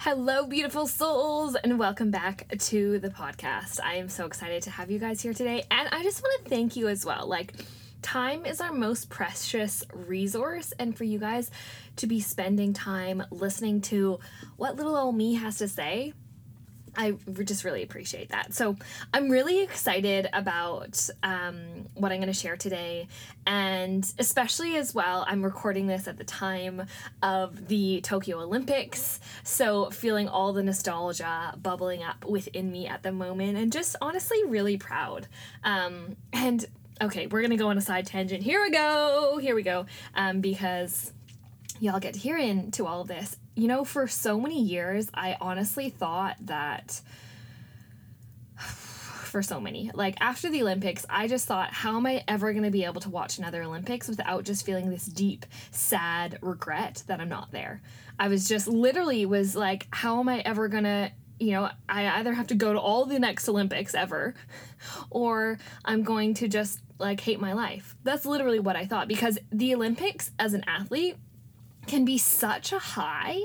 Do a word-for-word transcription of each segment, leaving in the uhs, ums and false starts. Hello, beautiful souls, and welcome back to the podcast. I am so excited to have you guys here today, and I just want to thank you as well. Like, time is our most precious resource, and for you guys to be spending time listening to what little old me has to say, I just really appreciate that. So I'm really excited about um, what I'm going to share today, and especially as well, I'm recording this at the time of the Tokyo Olympics, so feeling all the nostalgia bubbling up within me at the moment, and just honestly really proud. Um, and okay, we're going to go on a side tangent. Here we go. Here we go. Um, because y'all get to hear into all of this. You know, for so many years, I honestly thought that, for so many, like after the Olympics, I just thought, how am I ever going to be able to watch another Olympics without just feeling this deep, sad regret that I'm not there? I was just literally was like, how am I ever going to, you know, I either have to go to all the next Olympics ever, or I'm going to just like hate my life. That's literally what I thought, because the Olympics as an athlete can be such a high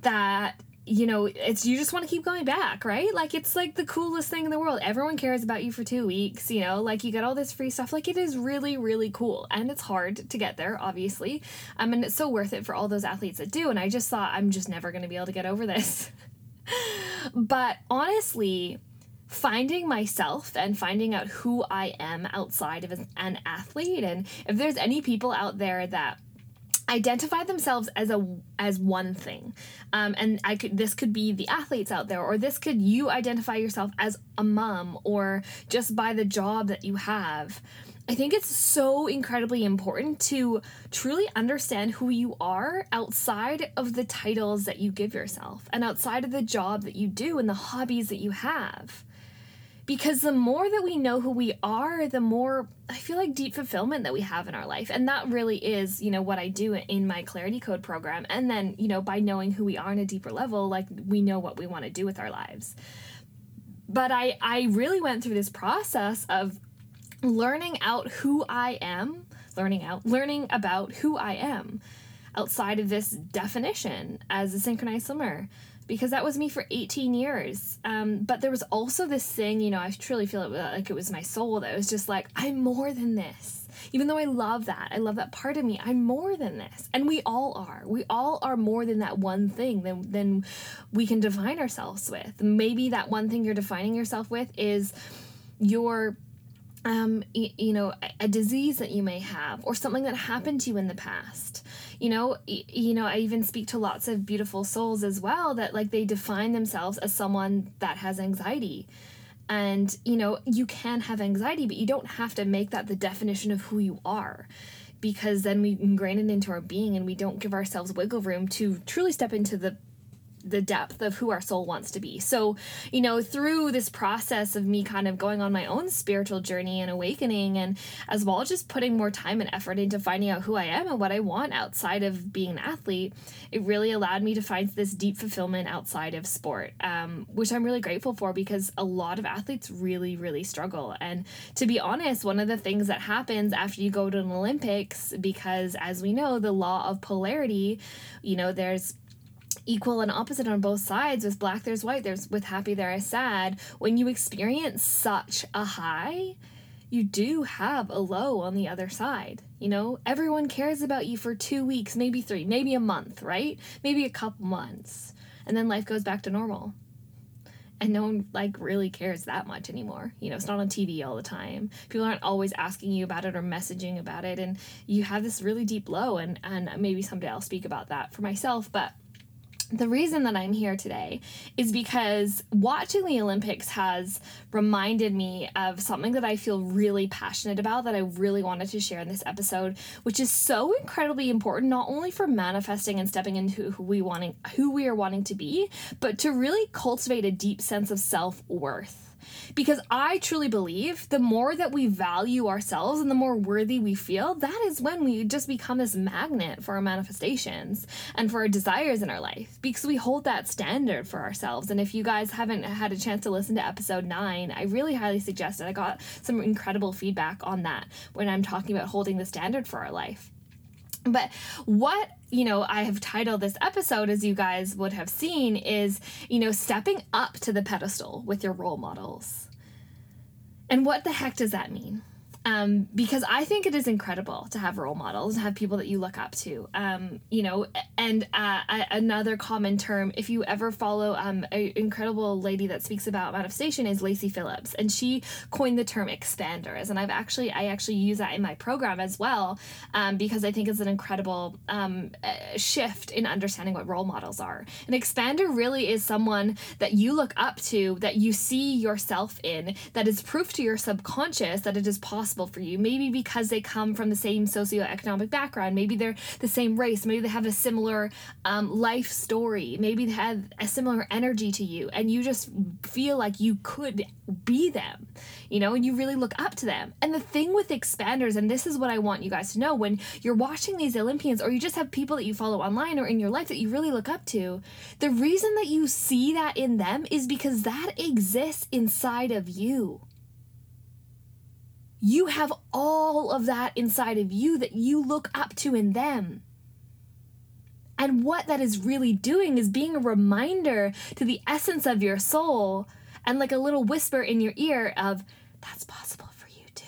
that, you know, it's, you just want to keep going back, right? Like, it's like the coolest thing in the world. Everyone cares about you for two weeks, you know, like you get all this free stuff. Like, it is really, really cool. And it's hard to get there, obviously. I mean, it's so worth it for all those athletes that do. And I just thought, I'm just never going to be able to get over this. But honestly, finding myself and finding out who I am outside of an athlete, and if there's any people out there that identify themselves as a as one thing, um, and I could this could be the athletes out there, or this could you identify yourself as a mom, or just by the job that you have. I think it's so incredibly important to truly understand who you are outside of the titles that you give yourself, and outside of the job that you do and the hobbies that you have. Because the more that we know who we are, the more, I feel like, deep fulfillment that we have in our life. And that really is, you know, what I do in my Clarity Code program. And then, you know, by knowing who we are on a deeper level, like, we know what we want to do with our lives. But I, I really went through this process of learning out who I am, learning out, learning about who I am outside of this definition as a synchronized swimmer. Because that was me for eighteen years. Um, but there was also this thing, you know, I truly feel it was, like it was my soul that was just like, I'm more than this. Even though I love that, I love that part of me, I'm more than this. And we all are. We all are more than that one thing than, than we can define ourselves with. Maybe that one thing you're defining yourself with is your, um, y- you know, a disease that you may have, or something that happened to you in the past. You know, you know, I even speak to lots of beautiful souls as well that, like, they define themselves as someone that has anxiety. And, you know, you can have anxiety, but you don't have to make that the definition of who you are, because then we ingrain it into our being and we don't give ourselves wiggle room to truly step into the the depth of who our soul wants to be. So, you know, through this process of me kind of going on my own spiritual journey and awakening, and as well as just putting more time and effort into finding out who I am and what I want outside of being an athlete, it really allowed me to find this deep fulfillment outside of sport, um, which I'm really grateful for, because a lot of athletes really, really struggle. And to be honest, one of the things that happens after you go to an Olympics, because as we know, the law of polarity, you know, there's equal and opposite on both sides. With black, there's white. There's with happy, there is sad. When you experience such a high, you do have a low on the other side. You know, everyone cares about you for two weeks, maybe three, maybe a month, right? Maybe a couple months. And then life goes back to normal. And no one, like, really cares that much anymore. You know, it's not on T V all the time. People aren't always asking you about it or messaging about it. And you have this really deep low. And, and maybe someday I'll speak about that for myself. But the reason that I'm here today is because watching the Olympics has reminded me of something that I feel really passionate about, that I really wanted to share in this episode, which is so incredibly important, not only for manifesting and stepping into who we wanting, who we are wanting to be, but to really cultivate a deep sense of self-worth. Because I truly believe the more that we value ourselves and the more worthy we feel, that is when we just become this magnet for our manifestations and for our desires in our life, because we hold that standard for ourselves. And if you guys haven't had a chance to listen to episode nine, I really highly suggest it. I got some incredible feedback on that when I'm talking about holding the standard for our life. But what, you know, I have titled this episode, as you guys would have seen, is, you know, stepping up to the pedestal with your role models. And what the heck does that mean? Um, because I think it is incredible to have role models, to have people that you look up to, um, you know, and uh, another common term, if you ever follow um, an incredible lady that speaks about manifestation, is Lacey Phillips, and she coined the term expanders. And I've actually, I actually use that in my program as well, um, because I think it's an incredible um, shift in understanding what role models are. An expander really is someone that you look up to, that you see yourself in, that is proof to your subconscious that it is possible for you, maybe because they come from the same socioeconomic background, maybe they're the same race, maybe they have a similar um, life story, maybe they have a similar energy to you, and you just feel like you could be them, you know, and you really look up to them. And the thing with expanders, and this is what I want you guys to know, when you're watching these Olympians, or you just have people that you follow online or in your life that you really look up to, the reason that you see that in them is because that exists inside of you. You have all of that inside of you that you look up to in them. And what that is really doing is being a reminder to the essence of your soul, and like a little whisper in your ear of, that's possible for you too.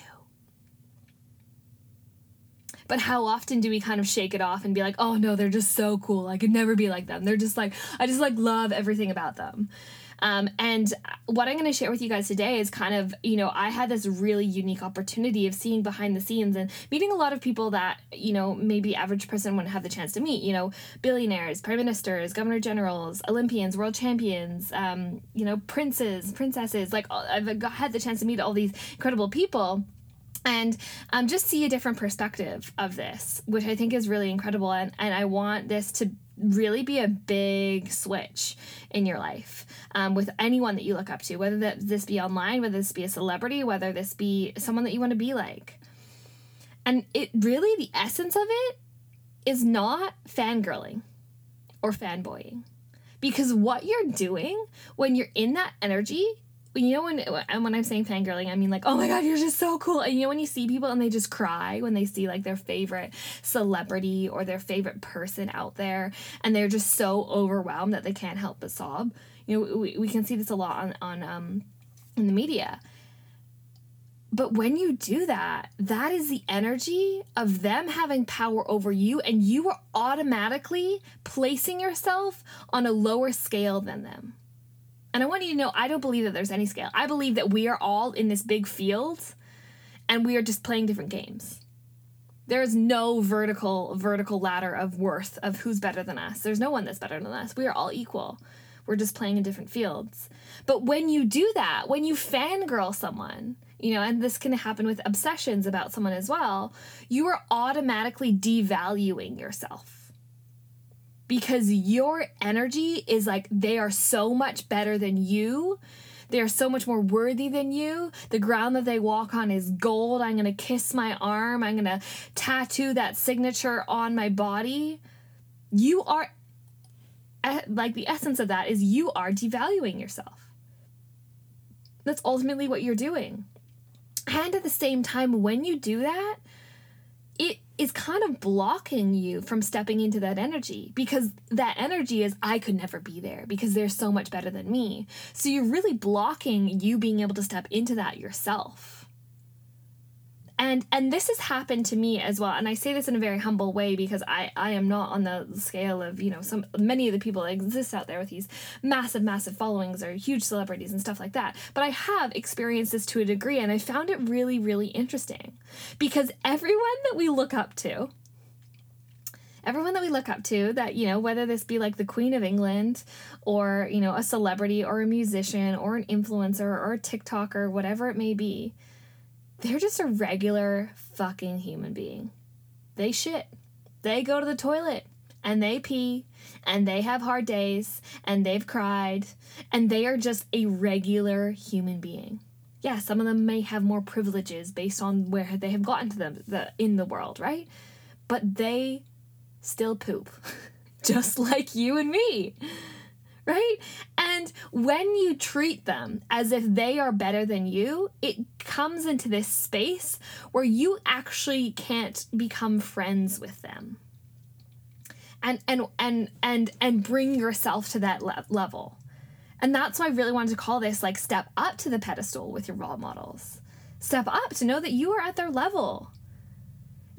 But how often do we kind of shake it off and be like, oh no, they're just so cool. I could never be like them. They're just like, I just like love everything about them. Um, and what I'm going to share with you guys today is kind of, you know, I had this really unique opportunity of seeing behind the scenes and meeting a lot of people that, you know, maybe average person wouldn't have the chance to meet, you know, billionaires, prime ministers, governor generals, Olympians, world champions, um, you know, princes, princesses, like I've had the chance to meet all these incredible people. And um, just see a different perspective of this, which I think is really incredible. And, and I want this to really be a big switch in your life um, with anyone that you look up to, whether that this be online, whether this be a celebrity, whether this be someone that you want to be like. And it really, the essence of it is not fangirling or fanboying, because what you're doing when you're in that energy, you know, when and when I'm saying fangirling, I mean like, oh my God, you're just so cool. And you know, when you see people and they just cry when they see like their favorite celebrity or their favorite person out there, and they're just so overwhelmed that they can't help but sob. You know, we, we can see this a lot on, on um in the media. But when you do that, that is the energy of them having power over you, and you are automatically placing yourself on a lower scale than them. And I want you to know, I don't believe that there's any scale. I believe that we are all in this big field and we are just playing different games. There is no vertical, vertical ladder of worth of who's better than us. There's no one that's better than us. We are all equal. We're just playing in different fields. But when you do that, when you fangirl someone, you know, and this can happen with obsessions about someone as well, you are automatically devaluing yourself. because your energy is like, they are so much better than you. They are so much more worthy than you. The ground that they walk on is gold. I'm going to kiss my arm. I'm going to tattoo that signature on my body. You are, like, the essence of that is you are devaluing yourself. That's ultimately what you're doing. And at the same time, when you do that, it is kind of blocking you from stepping into that energy, because that energy is, I could never be there because they're so much better than me. So you're really blocking you being able to step into that yourself. And and this has happened to me as well. And I say this in a very humble way, because I, I am not on the scale of, you know, some many of the people that exist out there with these massive, massive followings or huge celebrities and stuff like that. But I have experienced this to a degree, and I found it really, really interesting, because everyone that we look up to, everyone that we look up to that, you know, whether this be like the Queen of England or, you know, a celebrity or a musician or an influencer or a TikToker, whatever it may be, they're just a regular fucking human being. They shit. They go to the toilet. And they pee. And they have hard days. And they've cried. And they are just a regular human being. Yeah, some of them may have more privileges based on where they have gotten to them the, in the world, right? But they still poop. Just like you and me. Right? And when you treat them as if they are better than you, it comes into this space where you actually can't become friends with them and and and and and bring yourself to that le- level. And that's why I really wanted to call this, like, step up to the pedestal with your role models. Step up to know that you are at their level.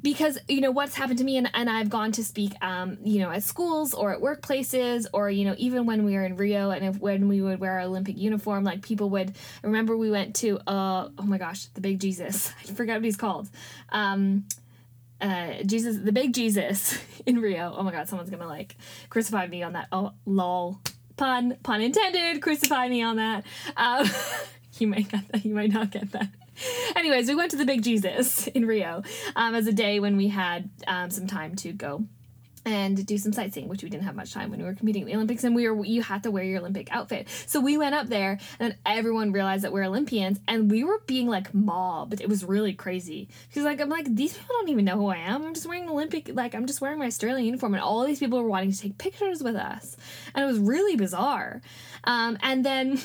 Because, you know, what's happened to me, and, and I've gone to speak, um, you know, at schools or at workplaces, or, you know, even when we were in Rio, and if, when we would wear our Olympic uniform, like, people would, I remember we went to, uh, oh my gosh, the Big Jesus. I forgot what he's called. Um, uh, Jesus, the Big Jesus in Rio. Oh my God, someone's going to, like, crucify me on that. Oh, lol. Pun, pun intended, crucify me on that. Um, you might get that. You might not get that. Anyways, we went to the Big Jesus in Rio um, as a day when we had um, some time to go and do some sightseeing, which we didn't have much time when we were competing in the Olympics, and we were you had to wear your Olympic outfit. So we went up there, and everyone realized that we're Olympians, and we were being, like, mobbed. It was really crazy, because, like, I'm like, these people don't even know who I am. I'm just wearing Olympic, like, I'm just wearing my Australian uniform, and all these people were wanting to take pictures with us, and it was really bizarre. Um, and then...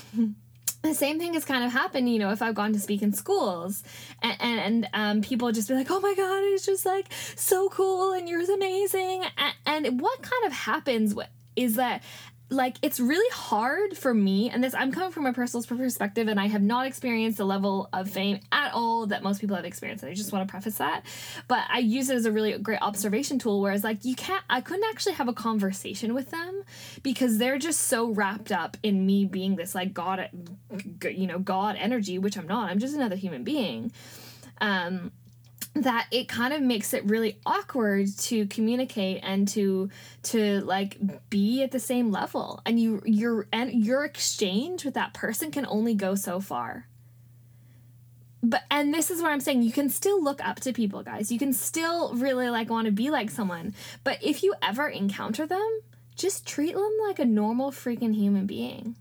The same thing has kind of happened, you know, if I've gone to speak in schools, and, and um, people just be like, oh my God, it's just, like, so cool, and you're amazing. And, and what kind of happens is that, like, it's really hard for me, and this, I'm coming from a personal perspective, and I have not experienced the level of fame at all that most people have experienced. I just want to preface that. But I use it as a really great observation tool, whereas, like, you can't, I couldn't actually have a conversation with them, because they're just so wrapped up in me being this, like, God, you know, God energy, which I'm not. I'm just another human being. Um, that it kind of makes it really awkward to communicate and to to like be at the same level, and you your and your exchange with that person can only go so far. But and this is where I'm saying you can still look up to people, guys. You can still really, like, want to be like someone, but if you ever encounter them, just treat them like a normal freaking human being.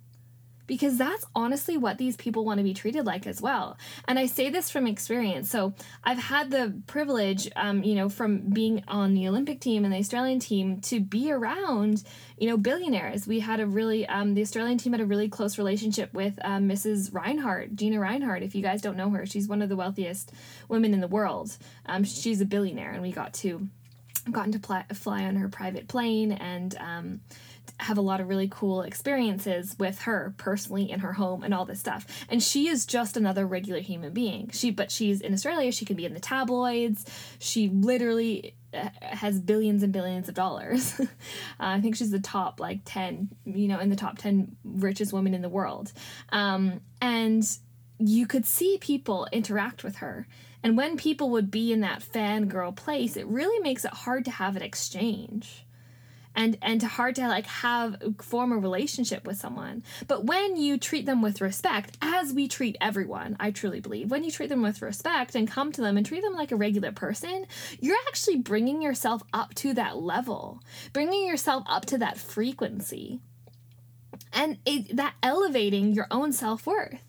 Because that's honestly what these people want to be treated like as well. And I say this from experience. So I've had the privilege, um, you know, from being on the Olympic team and the Australian team to be around, you know, billionaires. We had a really, um, the Australian team had a really close relationship with um, Missus Reinhardt, Gina Reinhardt. If you guys don't know her, she's one of the wealthiest women in the world. Um, she's a billionaire, and we got to, gotten to pl- fly on her private plane and, um, have a lot of really cool experiences with her personally in her home and all this stuff. And she is just another regular human being. She, but she's in Australia. She can be in the tabloids. She literally has billions and billions of dollars. uh, I think she's the top like ten, you know, in the top ten richest women in the world. Um, and you could see people interact with her. And when people would be in that fangirl place, it really makes it hard to have an exchange. and and hard to like have form a relationship with someone. But when you treat them with respect, as we treat everyone, I truly believe, when you treat them with respect and come to them and treat them like a regular person, you're actually bringing yourself up to that level, bringing yourself up to that frequency, and it, that elevating your own self-worth.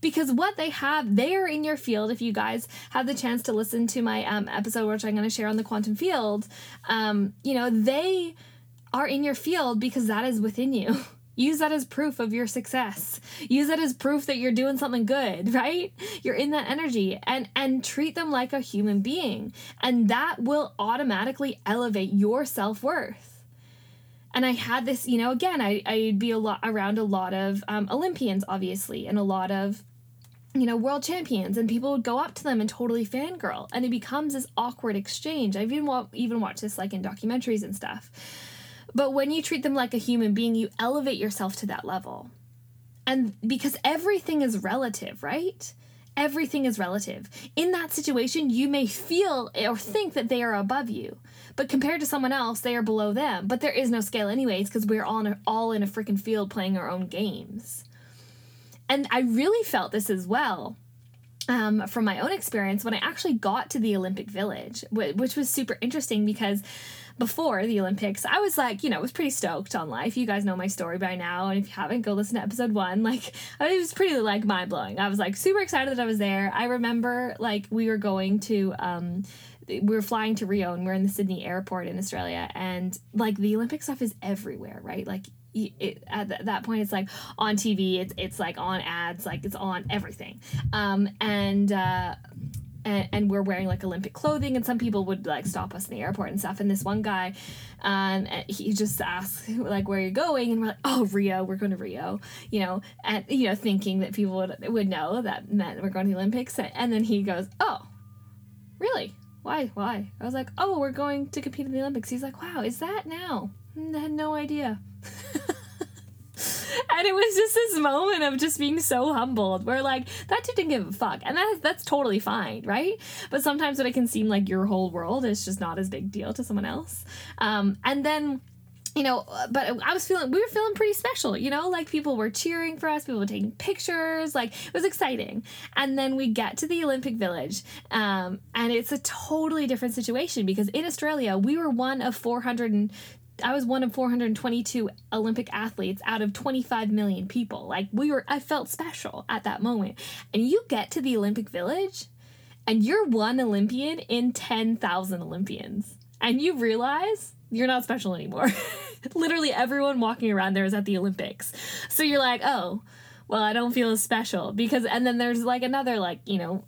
Because what they have, they are in your field. If you guys have the chance to listen to my um, episode, which I'm going to share on the quantum field, um, you know, they are in your field because that is within you. Use that as proof of your success. Use that as proof that you're doing something good, right? You're in that energy, and and treat them like a human being. And that will automatically elevate your self-worth. And I had this, you know, again, I, I'd be a lot around a lot of um, Olympians, obviously, and a lot of, you know, world champions, and people would go up to them and totally fangirl, and it becomes this awkward exchange. I've even, wa- even watched this like in documentaries and stuff. But when you treat them like a human being, you elevate yourself to that level. And because everything is relative, right? Everything is relative. In that situation, you may feel or think that they are above you, but compared to someone else, they are below them. But there is no scale anyways, because we're all in a, all in a freaking field playing our own games. And I really felt this as well um, from my own experience when I actually got to the Olympic Village, which was super interesting because before the Olympics, I was like, you know, I was pretty stoked on life. You guys know my story by now. And if you haven't, go listen to episode one. Like, it was pretty, like, mind-blowing. I was, like, super excited that I was there. I remember, like, we were going to, um, we were flying to Rio, and we're in the Sydney airport in Australia. And, like, the Olympic stuff is everywhere, right? Like, it, at th- that point, it's, like, on T V. It's, it's, like, on ads. Like, it's on everything. Um, and, uh... And, and we're wearing, like, Olympic clothing, and some people would, like, stop us in the airport and stuff. And this one guy, um, he just asks, like, where are you going? And we're like, oh, Rio, we're going to Rio, you know, and, you know, thinking that people would, would know that meant we're going to the Olympics. And then he goes, oh, really? Why? Why? I was like, oh, we're going to compete in the Olympics. He's like, wow, is that now? I had no idea. And it was just this moment of just being so humbled. We're like, that dude didn't give a fuck. And that, that's totally fine, right? But sometimes when it can seem like your whole world is just not as big deal to someone else. Um, and then, you know, but I was feeling, we were feeling pretty special, you know? Like, people were cheering for us. People were taking pictures. Like, it was exciting. And then we get to the Olympic Village. Um, and it's a totally different situation because in Australia, we were one of four hundred and I was one of four hundred twenty-two Olympic athletes out of twenty-five million people. Like, we were, I felt special at that moment. And you get to the Olympic Village and you're one Olympian in ten thousand Olympians. And you realize you're not special anymore. Literally everyone walking around there is at the Olympics. So you're like, oh, well, I don't feel as special because, and then there's like another, like, you know,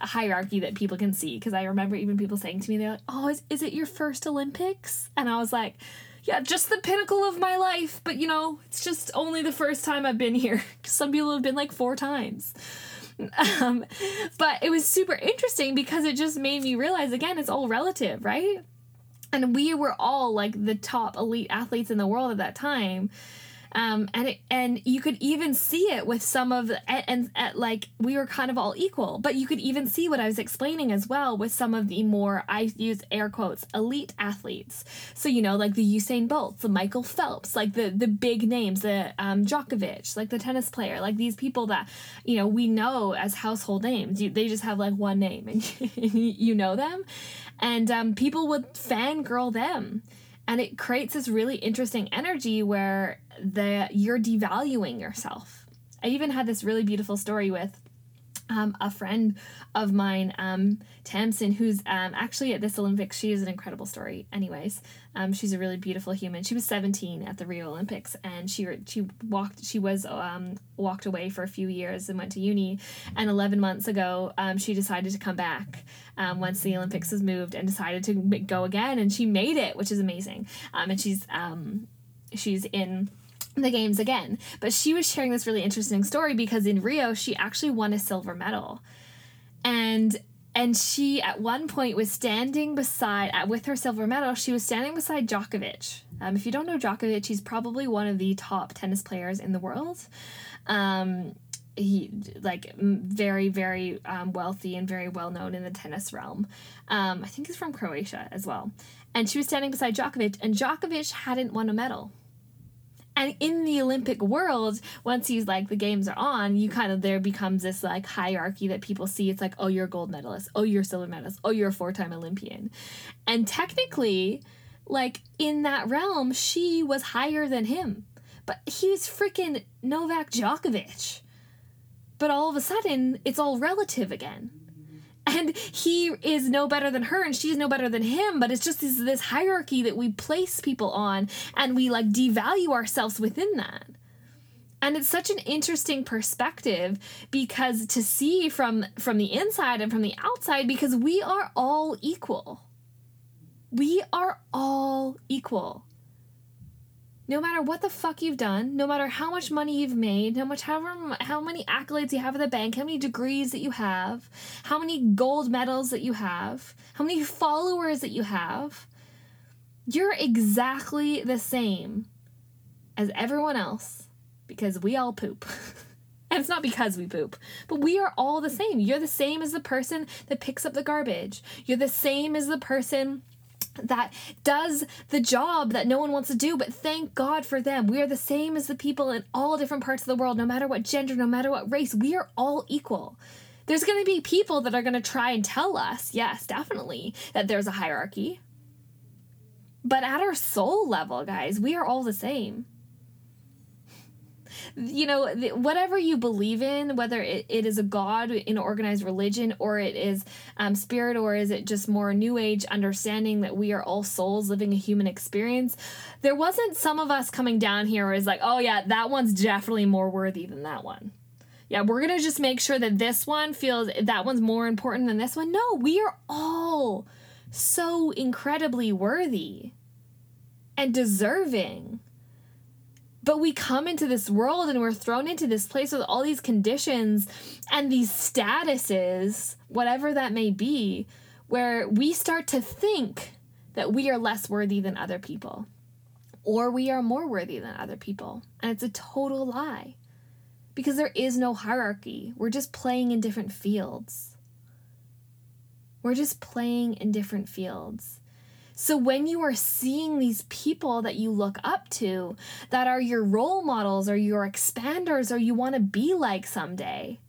hierarchy that people can see. Cause I remember even people saying to me, they're like, oh, is, is it your first Olympics? And I was like, yeah, just the pinnacle of my life. But, you know, it's just only the first time I've been here. Some people have been like four times. Um, but it was super interesting because it just made me realize, again, it's all relative, right? And we were all like the top elite athletes in the world at that time. Um, and it, and you could even see it with some of, and, and, and like, we were kind of all equal, but you could even see what I was explaining as well with some of the more, I use air quotes, elite athletes. So, you know, like the Usain Bolts, the Michael Phelps, like the, the big names, the um, Djokovic, like the tennis player, like these people that, you know, we know as household names. You, they just have like one name and you know them. And um, people would fangirl them. And it creates this really interesting energy where the you're devaluing yourself. I even had this really beautiful story with um, a friend of mine, um, Tamsin, who's um, actually at this Olympics. She is an incredible story. Anyways, um, she's a really beautiful human. She was seventeen at the Rio Olympics, and she she walked she was um, walked away for a few years and went to uni. And eleven months ago, um, she decided to come back. Um, once the Olympics was moved, and decided to go again, and she made it, which is amazing. Um, and she's um, she's in the games again. But she was sharing this really interesting story because in Rio, she actually won a silver medal, and and she at one point was standing beside uh, with her silver medal. She was standing beside Djokovic. Um, if you don't know Djokovic, he's probably one of the top tennis players in the world. Um, he like very, very um, wealthy and very well known in the tennis realm. Um, I think he's from Croatia as well. And she was standing beside Djokovic, and Djokovic hadn't won a medal. And in the Olympic world, once he's like, the games are on, you kind of, there becomes this like hierarchy that people see. It's like, oh, you're a gold medalist. Oh, you're a silver medalist. Oh, you're a four-time Olympian. And technically, like in that realm, she was higher than him. But he was freaking Novak Djokovic. But all of a sudden, it's all relative again. And he is no better than her, and she's no better than him. But it's just this, this hierarchy that we place people on, and we, like, devalue ourselves within that. And it's such an interesting perspective, because to see from, from the inside and from the outside, because we are all equal. We are all equal. No matter what the fuck you've done, no matter how much money you've made, no much however how many accolades you have in the bank, how many degrees that you have, how many gold medals that you have, how many followers that you have, you're exactly the same as everyone else, because we all poop. And it's not because we poop, but we are all the same. You're the same as the person that picks up the garbage. You're the same as the person that does the job that no one wants to do, but thank God for them. We are the same as the people in all different parts of the world, no matter what gender, no matter what race. We are all equal. There's going to be people that are going to try and tell us, yes, definitely, that there's a hierarchy. But at our soul level, guys, we are all the same. You know, whatever you believe in, whether it, it is a God in organized religion, or it is um, spirit, or is it just more new age understanding that we are all souls living a human experience. There wasn't some of us coming down here where it's like, oh yeah, that one's definitely more worthy than that one. Yeah, we're going to just make sure that this one feels that one's more important than this one. No, we are all so incredibly worthy and deserving. But we come into this world and we're thrown into this place with all these conditions and these statuses, whatever that may be, where we start to think that we are less worthy than other people, or we are more worthy than other people. And it's a total lie, because there is no hierarchy. We're just playing in different fields. We're just playing in different fields. So when you are seeing these people that you look up to, that are your role models or your expanders or you want to be like someday,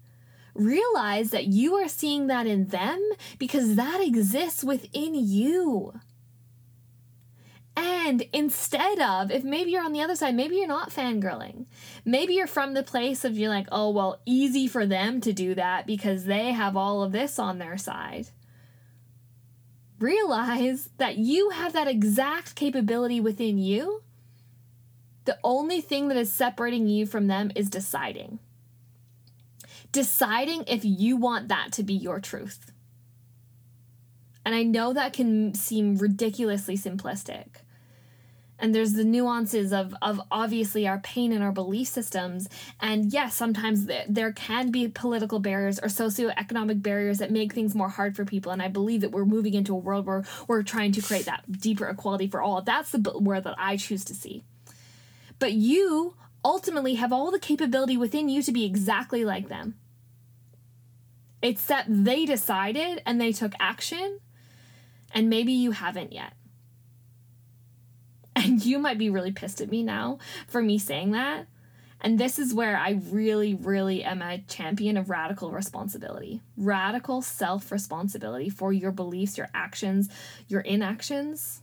realize that you are seeing that in them because that exists within you. And instead of, if maybe you're on the other side, maybe you're not fangirling. Maybe you're from the place of you're like, oh, well, easy for them to do that because they have all of this on their side. Realize that you have that exact capability within you. The only thing that is separating you from them is deciding. Deciding if you want that to be your truth. And I know that can seem ridiculously simplistic. And there's the nuances of, of obviously our pain and our belief systems. And yes, sometimes th- there can be political barriers or socioeconomic barriers that make things more hard for people. And I believe that we're moving into a world where we're trying to create that deeper equality for all. That's the b- word that I choose to see. But you ultimately have all the capability within you to be exactly like them. It's that they decided and they took action, and maybe you haven't yet. And you might be really pissed at me now for me saying that. And this is where I really, really am a champion of radical responsibility. Radical self-responsibility for your beliefs, your actions, your inactions.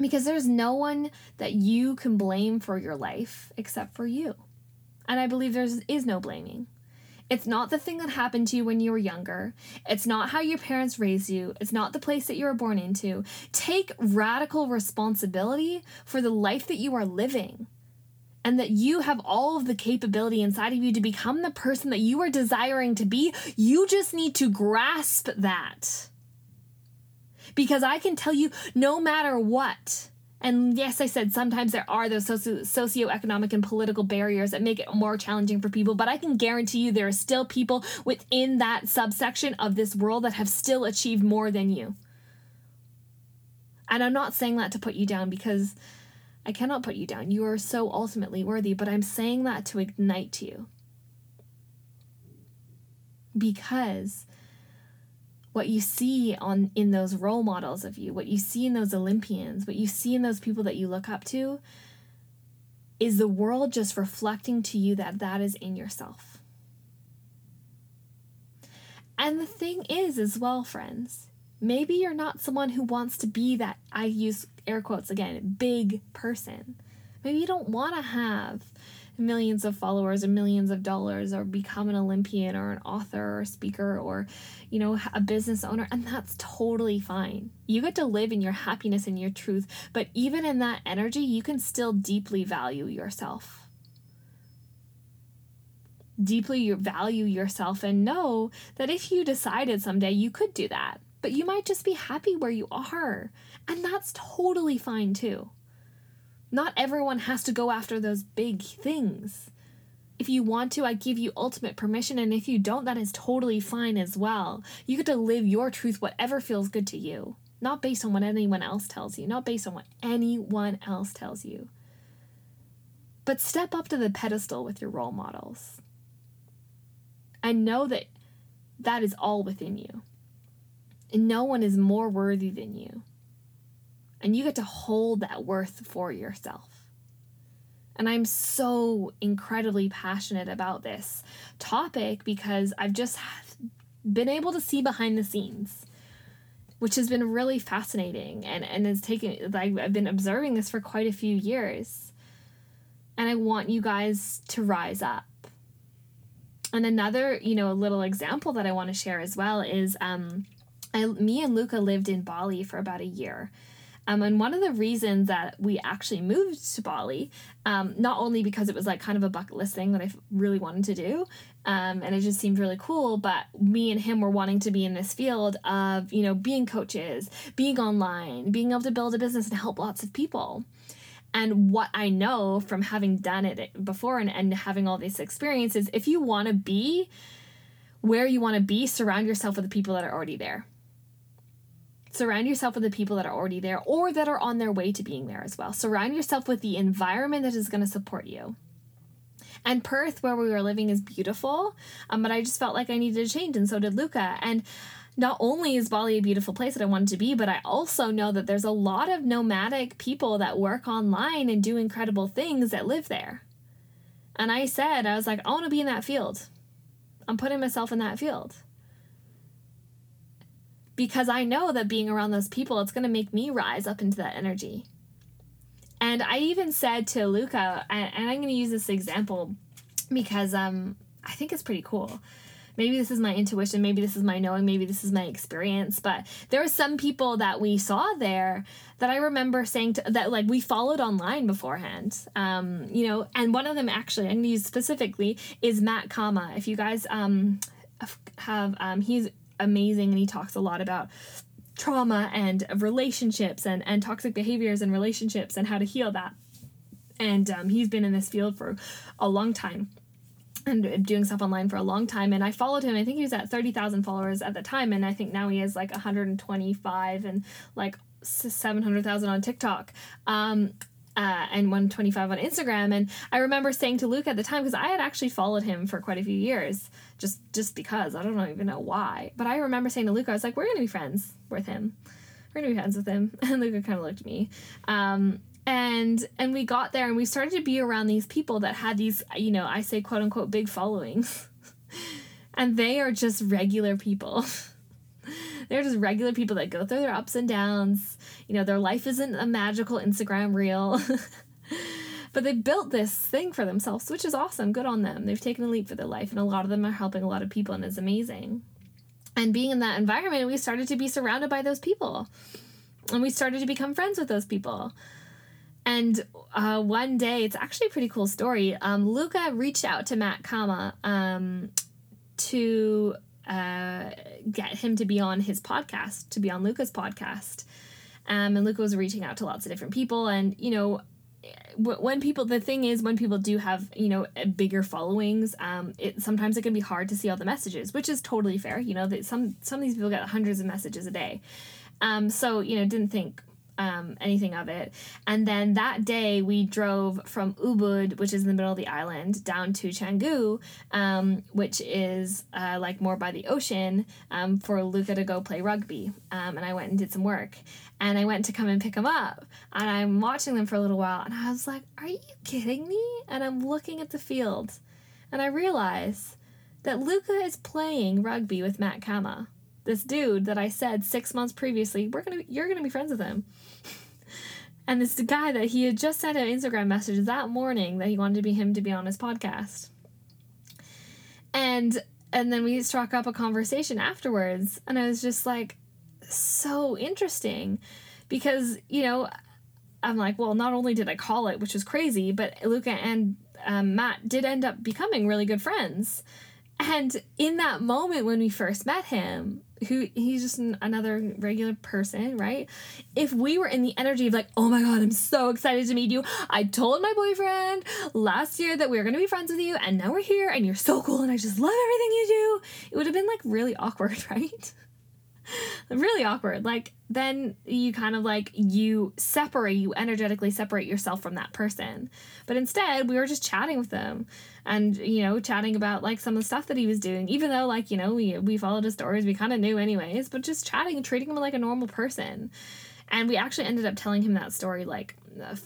Because there's no one that you can blame for your life except for you. And I believe there is no blaming. It's not the thing that happened to you when you were younger. It's not how your parents raised you. It's not the place that you were born into. Take radical responsibility for the life that you are living, and that you have all of the capability inside of you to become the person that you are desiring to be. You just need to grasp that. Because I can tell you, no matter what, and yes, I said sometimes there are those socio- socioeconomic and political barriers that make it more challenging for people, but I can guarantee you there are still people within that subsection of this world that have still achieved more than you. And I'm not saying that to put you down, because I cannot put you down. You are so ultimately worthy, but I'm saying that to ignite you. because what you see on in those role models of you, what you see in those Olympians, what you see in those people that you look up to, is the world just reflecting to you that that is in yourself. And the thing is, as well, friends, maybe you're not someone who wants to be that, I use air quotes again, big person. Maybe you don't want to have millions of followers and millions of dollars, or become an Olympian or an author or a speaker or, you know, a business owner. And that's totally fine. You get to live in your happiness and your truth. But even in that energy, you can still deeply value yourself. Deeply value yourself and know that if you decided someday you could do that, but you might just be happy where you are. And that's totally fine too. Not everyone has to go after those big things. If you want to, I give you ultimate permission. And if you don't, that is totally fine as well. You get to live your truth, whatever feels good to you. Not based on what anyone else tells you. Not based on what anyone else tells you. But step up to the pedestal with your role models. And know that that is all within you. And no one is more worthy than you. And you get to hold that worth for yourself. And I'm so incredibly passionate about this topic because I've just been able to see behind the scenes, which has been really fascinating. And, and it's taken, I've been observing this for quite a few years. And I want you guys to rise up. And another, you know, little example that I want to share as well is um, I, me and Luca lived in Bali for about a year. Um, and one of the reasons that we actually moved to Bali, um, not only because it was like kind of a bucket list thing that I really wanted to do, um, and it just seemed really cool, but me and him were wanting to be in this field of, you know, being coaches, being online, being able to build a business and help lots of people. And what I know from having done it before and, and having all these experiences, if you want to be where you want to be, surround yourself with the people that are already there. Surround yourself with the people that are already there or that are on their way to being there as well. Surround yourself with the environment that is going to support you. And Perth, where we were living, is beautiful, um, but I just felt like I needed a change, and so did Luca. And not only is Bali a beautiful place that I wanted to be, but I also know that there's a lot of nomadic people that work online and do incredible things that live there. And I said, I was like, I want to be in that field. I'm putting myself in that field. Because I know that being around those people, it's going to make me rise up into that energy. And I even said to Luca, and I'm going to use this example because um, I think it's pretty cool. Maybe this is my intuition. Maybe this is my knowing. Maybe this is my experience. But there were some people that we saw there that I remember saying to, that like we followed online beforehand, um, you know, and one of them actually I'm going to use specifically is Matt Kama. If you guys um, have, um, he's amazing, and he talks a lot about trauma and relationships and and toxic behaviors and relationships and how to heal that, and um, he's been in this field for a long time and doing stuff online for a long time. And I followed him. I think he was at thirty thousand followers at the time, and I think now he has like one hundred twenty-five and like seven hundred thousand on TikTok um Uh, and one twenty-five on Instagram. And I remember saying to Luke at the time, because I had actually followed him for quite a few years, just just because I don't even know why. But I remember saying to Luke, I was like, we're going to be friends with him. We're going to be friends with him. And Luke kind of looked at me. Um, and and we got there and we started to be around these people that had these, you know, I say, quote unquote, big followings. And they are just regular people. They're just regular people that go through their ups and downs. You know, their life isn't a magical Instagram reel. But they built this thing for themselves, which is awesome. Good on them. They've taken a leap for their life, and a lot of them are helping a lot of people, and it's amazing. And being in that environment, we started to be surrounded by those people. And we started to become friends with those people. And uh, one day, it's actually a pretty cool story. Um, Luca reached out to Matt Kama um, to... uh get him to be on his podcast, to be on Luca's podcast. Um, and Luca was reaching out to lots of different people. And, you know, when people, the thing is, when people do have, you know, bigger followings, um, it sometimes it can be hard to see all the messages, which is totally fair. You know, that some, some of these people get hundreds of messages a day. Um, so, you know, didn't think um, anything of it. And then that day we drove from Ubud, which is in the middle of the island, down to Canggu, um, which is uh, like more by the ocean, um, for Luca to go play rugby. Um, and I went and did some work. And I went to come and pick him up. And I'm watching them for a little while. And I was like, are you kidding me? And I'm looking at the field. And I realize that Luca is playing rugby with Matt Kama. This dude that I said six months previously, we're gonna, you're gonna be friends with him. And this guy that he had just sent an Instagram message that morning that he wanted to be him to be on his podcast. And and then we struck up a conversation afterwards, and I was just like, so interesting, because, you know, I'm like, well, not only did I call it, which was crazy, but Luca and um, Matt did end up becoming really good friends. And in that moment when we first met him, who he's just an, another regular person, right? If we were in the energy of like, oh my God, I'm so excited to meet you. I told my boyfriend last year that we were going to be friends with you, and now we're here, and you're so cool, and I just love everything you do. It would have been like really awkward, right? Really awkward. Like, then you kind of like, you separate, you energetically separate yourself from that person. But instead, we were just chatting with them and, you know, chatting about like some of the stuff that he was doing, even though like, you know, we, we followed his stories, we kind of knew anyways, but just chatting and treating him like a normal person. And we actually ended up telling him that story like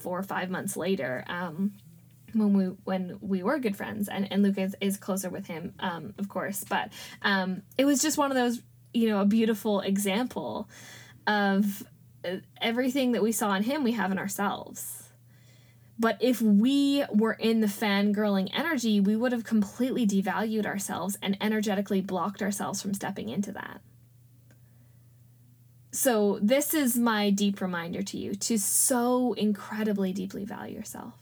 four or five months later, um, when we, when we were good friends, and, and Luca is, is closer with him, um, of course, but, um, it was just one of those, you know, a beautiful example of everything that we saw in him, we have in ourselves. But if we were in the fangirling energy, we would have completely devalued ourselves and energetically blocked ourselves from stepping into that. So this is my deep reminder to you to so incredibly deeply value yourself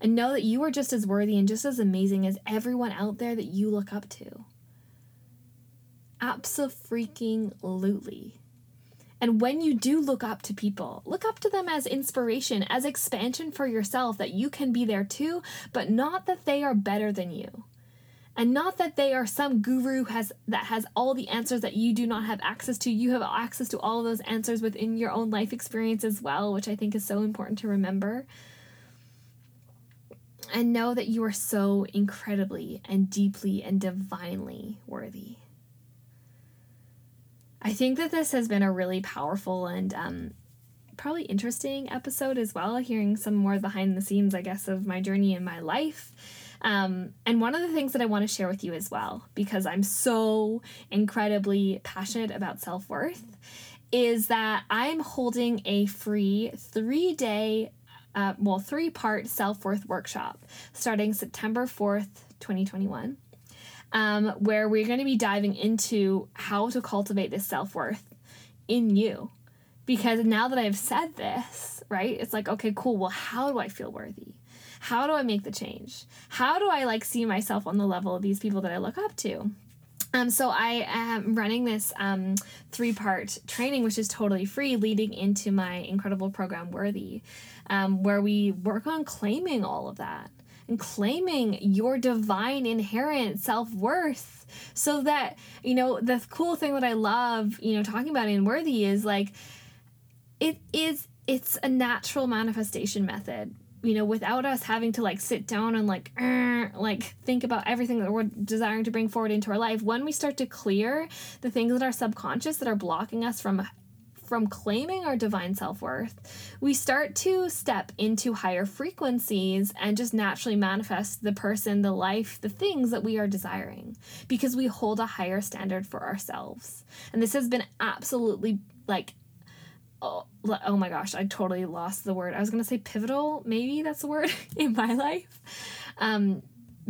and know that you are just as worthy and just as amazing as everyone out there that you look up to. Abso-freaking-lutely. And when you do look up to people, look up to them as inspiration, as expansion for yourself, that you can be there too, but not that they are better than you. And not that they are some guru has that has all the answers that you do not have access to. You have access to all of those answers within your own life experience as well, which I think is so important to remember. And know that you are so incredibly and deeply and divinely worthy. I think that this has been a really powerful and um, probably interesting episode as well, hearing some more behind the scenes, I guess, of my journey in my life. Um, and one of the things that I want to share with you as well, because I'm so incredibly passionate about self-worth, is that I'm holding a free three-day, uh, well, three-part self-worth workshop starting September fourth, twenty twenty-one. Um, where we're going to be diving into how to cultivate this self-worth in you. Because now that I've said this, right, it's like, okay, cool. Well, how do I feel worthy? How do I make the change? How do I like see myself on the level of these people that I look up to? Um, so I am running this um, three-part training, which is totally free, leading into my incredible program, Worthy, um, where we work on claiming all of that. And claiming your divine inherent self-worth, so that, you know, the cool thing that I love, you know, talking about in Worthy is like, it is, it's a natural manifestation method, you know, without us having to like sit down and like, like think about everything that we're desiring to bring forward into our life. When we start to clear the things in our subconscious that are blocking us from From claiming our divine self-worth, we start to step into higher frequencies and just naturally manifest the person, the life, the things that we are desiring, because we hold a higher standard for ourselves. And this has been absolutely like, oh, oh my gosh, I totally lost the word. I was going to say pivotal, maybe that's the word, in my life. Um,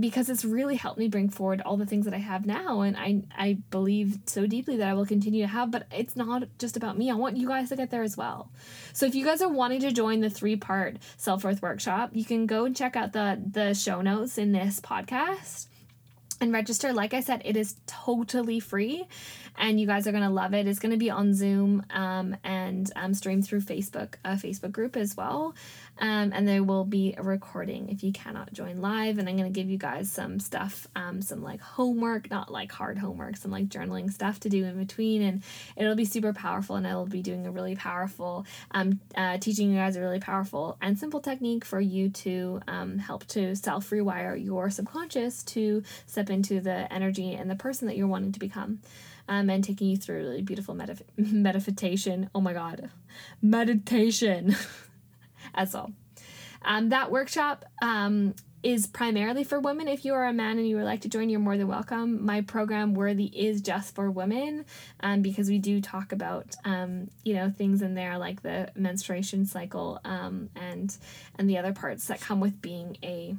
because it's really helped me bring forward all the things that I have now. And I, I believe so deeply that I will continue to have, but it's not just about me. I want you guys to get there as well. So if you guys are wanting to join the three part self-worth workshop, you can go and check out the, the show notes in this podcast. and register. Like I said, it is totally free and you guys are going to love it. It's going to be on Zoom um, and um, streamed through Facebook, a Facebook group as well. Um, and there will be a recording if you cannot join live. And I'm going to give you guys some stuff, um, some like homework, not like hard homework, some like journaling stuff to do in between. And it'll be super powerful. And I will be doing a really powerful, um, uh, teaching you guys a really powerful and simple technique for you to um, help to self-rewire your subconscious to step into the energy and the person that you're wanting to become. Um, and taking you through really beautiful medif- meditation. Oh my God, meditation. As well. Um, that workshop um, is primarily for women. If you are a man and you would like to join, you're more than welcome. My program, Worthy, is just for women um, because we do talk about, um, you know, things in there like the menstruation cycle um, and and the other parts that come with being a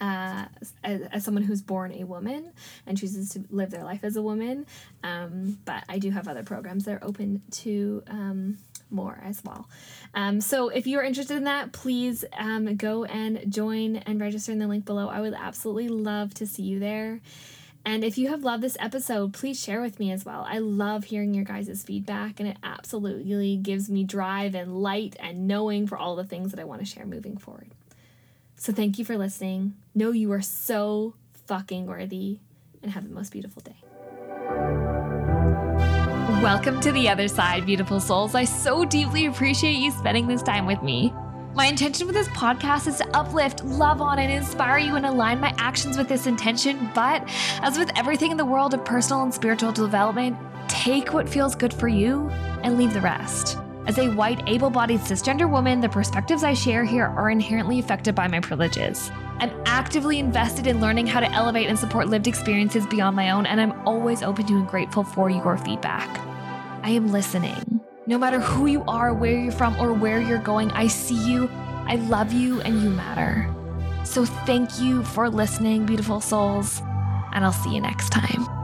Uh, as, as someone who's born a woman and chooses to live their life as a woman. Um, but I do have other programs that are open to um, more as well. Um, so if you're interested in that, please um, go and join and register in the link below. I would absolutely love to see you there. And if you have loved this episode, please share with me as well. I love hearing your guys' feedback, and it absolutely gives me drive and light and knowing for all the things that I want to share moving forward. So thank you for listening. Know you are so fucking worthy, and have the most beautiful day. Welcome to the other side, beautiful souls. I so deeply appreciate you spending this time with me. My intention with this podcast is to uplift, love on, and inspire you and align my actions with this intention. But as with everything in the world of personal and spiritual development, take what feels good for you and leave the rest. As a white, able-bodied, cisgender woman, the perspectives I share here are inherently affected by my privileges. I'm actively invested in learning how to elevate and support lived experiences beyond my own, and I'm always open to and grateful for your feedback. I am listening. No matter who you are, where you're from, or where you're going, I see you, I love you, and you matter. So thank you for listening, beautiful souls, and I'll see you next time.